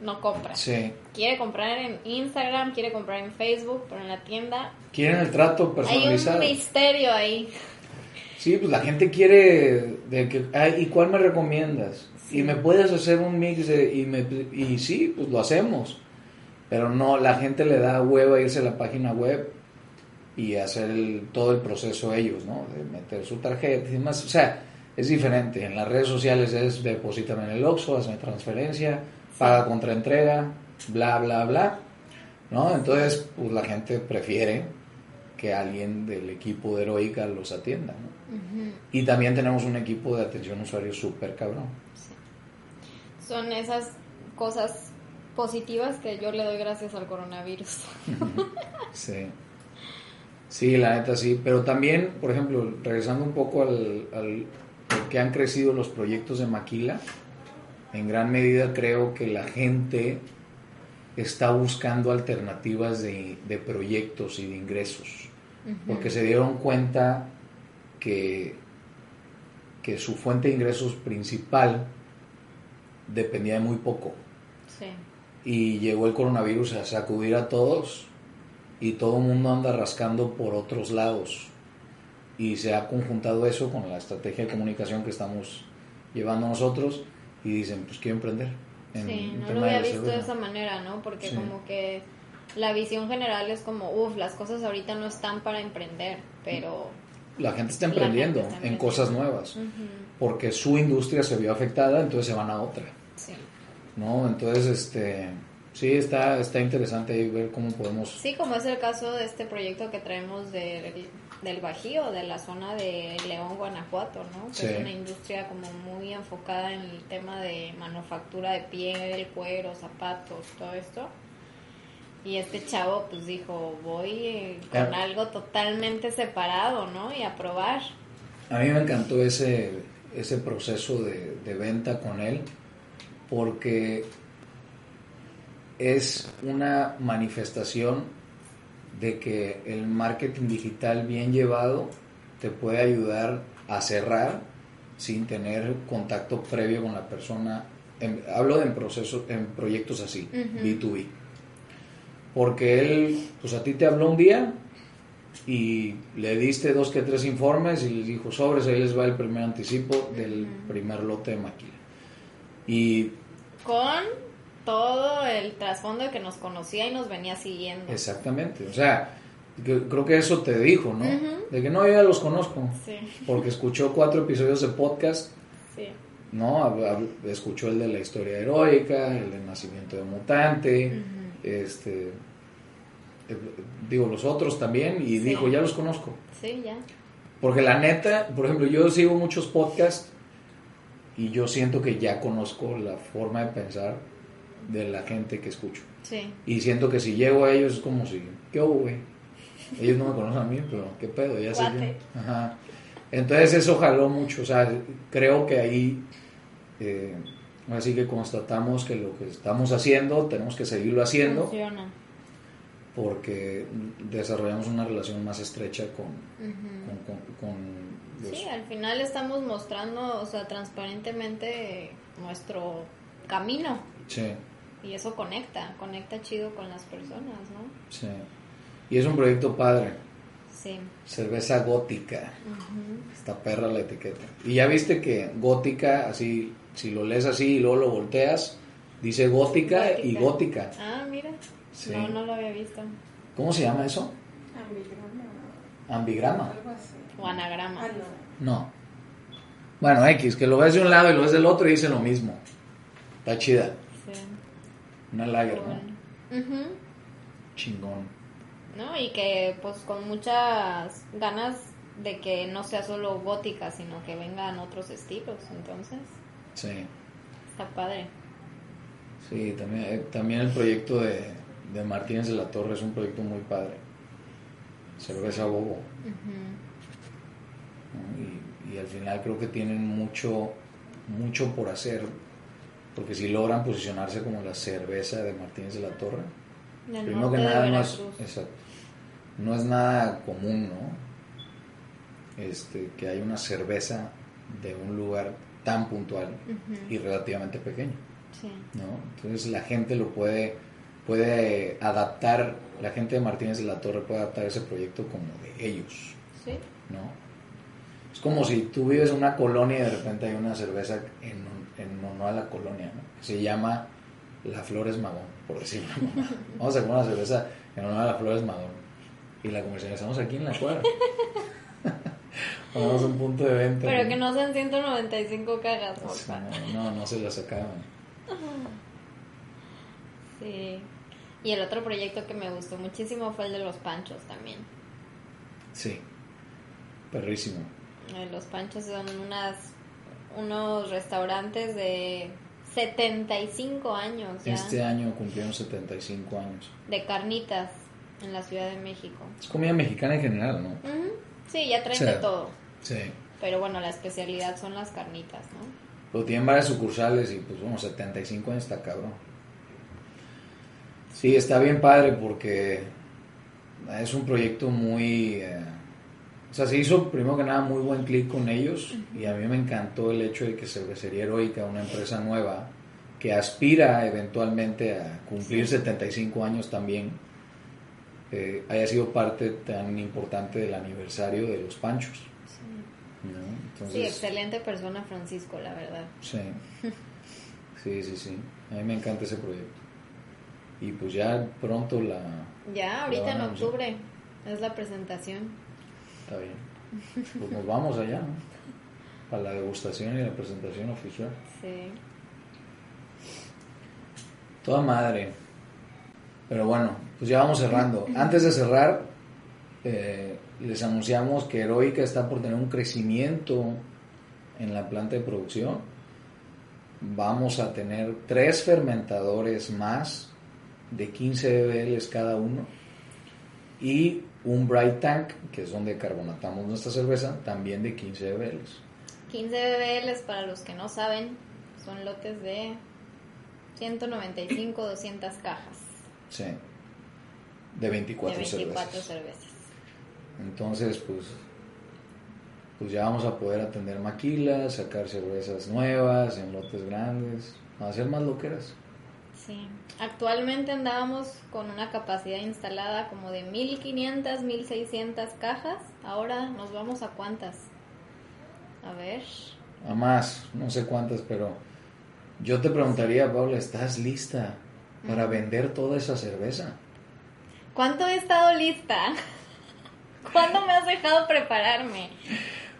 no compra. Sí. Quiere comprar en Instagram, quiere comprar en Facebook, pero en la tienda... Quieren el trato personalizado. Hay un misterio ahí. Sí, pues la gente quiere... de que, ay, ¿y cuál me recomiendas? Sí. Y me puedes hacer un mix de... Y, me, y sí, pues lo hacemos. Pero no, la gente le da hueva irse a la página web y hacer el, todo el proceso ellos, ¿no? De meter su tarjeta y demás. O sea, es diferente. En las redes sociales es deposítame en el Oxxo, hazme transferencia, paga contra entrega, bla, bla, bla, ¿no? Entonces, pues la gente prefiere que alguien del equipo de Heroica los atienda, ¿no? Uh-huh. Y también tenemos un equipo de atención a usuarios súper cabrón. Sí. Son esas cosas positivas que yo le doy gracias al coronavirus. Uh-huh. Sí. Sí, la neta sí, pero también, por ejemplo, regresando un poco al, al que han crecido los proyectos de Maquila, en gran medida creo que la gente está buscando alternativas de, de proyectos y de ingresos, uh-huh. porque se dieron cuenta que, que su fuente de ingresos principal dependía de muy poco. Sí. Y llegó el coronavirus a sacudir a todos y todo el mundo anda rascando por otros lados. Y se ha conjuntado eso con la estrategia de comunicación que estamos llevando nosotros y dicen, pues quiero emprender. En, sí, no lo había visto de esa manera, ¿no? Porque sí. como que la visión general es como, uff, las cosas ahorita no están para emprender, pero... La gente está emprendiendo, gente está emprendiendo en cosas nuevas, uh-huh. porque su industria se vio afectada, entonces se van a otra. Sí. ¿No? Entonces, este... Sí, está, está interesante ver cómo podemos... Sí, como es el caso de este proyecto que traemos de, del Bajío, de la zona de León, Guanajuato, ¿no? Que sí. es una industria como muy enfocada en el tema de manufactura de piel, cuero, zapatos, todo esto. Y este chavo pues dijo, voy con ah. algo totalmente separado, ¿no? Y a probar. A mí me encantó ese, ese proceso de, de venta con él, porque... es una manifestación de que el marketing digital bien llevado te puede ayudar a cerrar sin tener contacto previo con la persona. En, hablo de en, procesos, en proyectos así, uh-huh. B dos B. Porque él, pues a ti te habló un día y le diste dos que tres informes y les dijo, sobres, ahí les va el primer anticipo del uh-huh. primer lote de Maquila. Y... ¿Con...? Todo el trasfondo de que nos conocía y nos venía siguiendo. Exactamente, o sea, creo que eso te dijo, ¿no? Uh-huh. De que no, yo ya los conozco. Sí. Porque escuchó cuatro episodios de podcast, sí. ¿no? Escuchó el de la historia heroica, el del nacimiento de Mutante, uh-huh. este, digo, los otros también, y sí. dijo, ya los conozco. Sí, ya. Porque la neta, por ejemplo, yo sigo muchos podcasts y yo siento que ya conozco la forma de pensar de la gente que escucho. Sí. Y siento que si llego a ellos es como si, ¿qué hubo, güey? Ellos no me conocen a mí, pero ¿qué pedo? Ya sé yo. Ajá. Entonces eso jaló mucho, o sea, creo que ahí, eh, así que constatamos que lo que estamos haciendo, tenemos que seguirlo haciendo. Funciona. Porque desarrollamos una relación más estrecha con... Uh-huh. con, con, con los... Sí, al final estamos mostrando, o sea, transparentemente nuestro camino. Sí. Y eso conecta, conecta chido con las personas, ¿no? Sí. Y es un proyecto padre. Sí. Cerveza Gótica. Uh-huh. Está perra la etiqueta. Y ya viste que Gótica, así, si lo lees así y luego lo volteas, dice Gótica, gótica. Y Gótica. Ah, mira. Sí. No, no lo había visto. ¿Cómo se llama eso? Ambigrama. Ambigrama. Algo así. O anagrama. Ah, no. no. Bueno, X, que lo ves de un lado y lo ves del otro y dice lo mismo. Está chida. Sí. Una lager, bueno. ¿no? Uh-huh. Chingón. No, y que pues con muchas ganas de que no sea solo gótica, sino que vengan otros estilos, entonces. Sí. Está padre. Sí, también, eh, también el proyecto de, de Martínez de la Torre es un proyecto muy padre. Cerveza Bobo. Uh-huh. ¿No? Y, y al final creo que tienen mucho, mucho por hacer. Porque si logran posicionarse como la cerveza de Martínez de la Torre, del primero que nada no es, exacto, no es nada común, ¿no? Este, que haya una cerveza de un lugar tan puntual uh-huh. y relativamente pequeño, sí. ¿no? Entonces la gente lo puede, puede adaptar, la gente de Martínez de la Torre puede adaptar ese proyecto como de ellos, sí. ¿no? Es como si tú vives en una colonia y de repente hay una cerveza en en honor a la colonia, ¿no? Se llama La Flores Magón, por decirlo. Vamos a comer una cerveza en honor a La Flores Magón y la comercializamos aquí en la cuadra. Ponemos un punto de venta. Pero ¿no? que no sean ciento noventa y cinco cajas, o sea, no, no, no se las sacaban. Sí. Y el otro proyecto que me gustó muchísimo fue el de Los Panchos también. Sí. Perrísimo. Los Panchos son unas unos restaurantes de setenta y cinco años ya. Este año cumplieron setenta y cinco años. De carnitas. en la Ciudad de México. Es comida mexicana en general, ¿no? Uh-huh. Sí, ya traen sí. de todo. Sí. Pero bueno, la especialidad son las carnitas, ¿no? Pero tienen varias sucursales y pues bueno, setenta y cinco años está cabrón. Sí, está bien padre porque es un proyecto muy... Eh, o sea, se hizo primero que nada muy buen clic con ellos, uh-huh. y a mí me encantó el hecho de que Cervecería Heroica, una empresa nueva, que aspira eventualmente a cumplir sí. setenta y cinco años también, eh, haya sido parte tan importante del aniversario de Los Panchos. Sí, ¿no? Entonces, sí, excelente persona Francisco, la verdad. Sí, sí, sí, sí. A mí me encanta ese proyecto. Y pues ya pronto la... Ya, ahorita la en octubre es la presentación. Está bien. Pues nos vamos allá, ¿no? Para la degustación y la presentación oficial. Sí. Toda madre. Pero bueno, pues ya vamos cerrando. Antes de cerrar, eh, les anunciamos que Heroica está por tener un crecimiento en la planta de producción. Vamos a tener tres fermentadores más de quince B B Ls cada uno y un Bright Tank, que es donde carbonatamos nuestra cerveza, también de quince B B Ls. quince B B Ls, para los que no saben, son lotes de... ciento noventa y cinco, doscientas cajas. Sí. De veinticuatro, de veinticuatro cervezas. cervezas. Entonces, pues pues ya vamos a poder atender maquilas, sacar cervezas nuevas en lotes grandes, hacer más loqueras. Sí. Actualmente andábamos con una capacidad instalada como de mil quinientas, mil seiscientas cajas. Ahora nos vamos a cuántas. A ver. A más, no sé cuántas, pero... Yo te preguntaría, Paula, ¿estás lista para vender toda esa cerveza? ¿Cuánto he estado lista? ¿Cuándo me has dejado prepararme?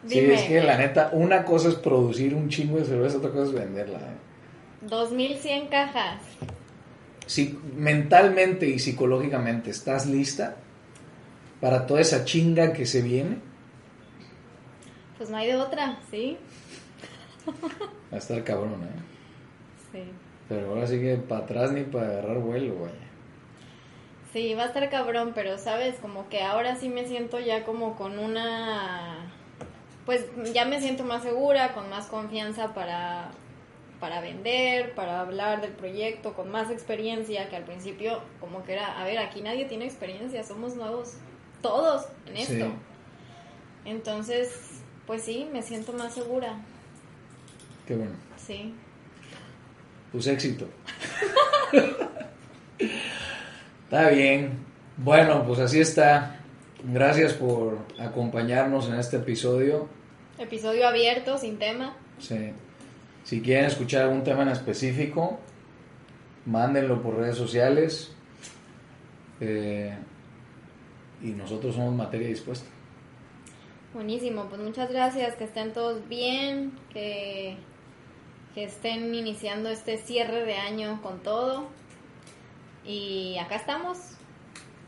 Dime. Sí, es que la neta, una cosa es producir un chingo de cerveza, otra cosa es venderla. dos mil cien cajas. Si mentalmente y psicológicamente estás lista para toda esa chinga que se viene. Pues no hay de otra, ¿sí? Va a estar cabrón, ¿eh? Sí. Pero ahora sí que para atrás ni para agarrar vuelo, güey. Sí, va a estar cabrón, pero sabes, como que ahora sí me siento ya como con una... Pues ya me siento más segura, con más confianza para, para vender, para hablar del proyecto, con más experiencia, que al principio como que era, a ver, aquí nadie tiene experiencia, somos nuevos todos en esto. Sí. Entonces, pues sí, me siento más segura. Qué bueno. Sí. Pues éxito. Está bien. Bueno, pues así está. Gracias por acompañarnos en este episodio. Episodio abierto, sin tema. Sí. Si quieren escuchar algún tema en específico, mándenlo por redes sociales. Eh, y nosotros somos materia dispuesta. Buenísimo. Pues muchas gracias. Que estén todos bien. Que... que estén iniciando este cierre de año con todo, y acá estamos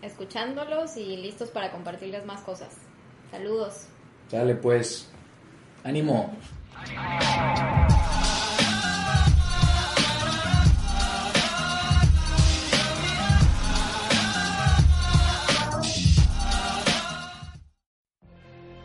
escuchándolos y listos para compartirles más cosas. Saludos. Dale pues, ánimo.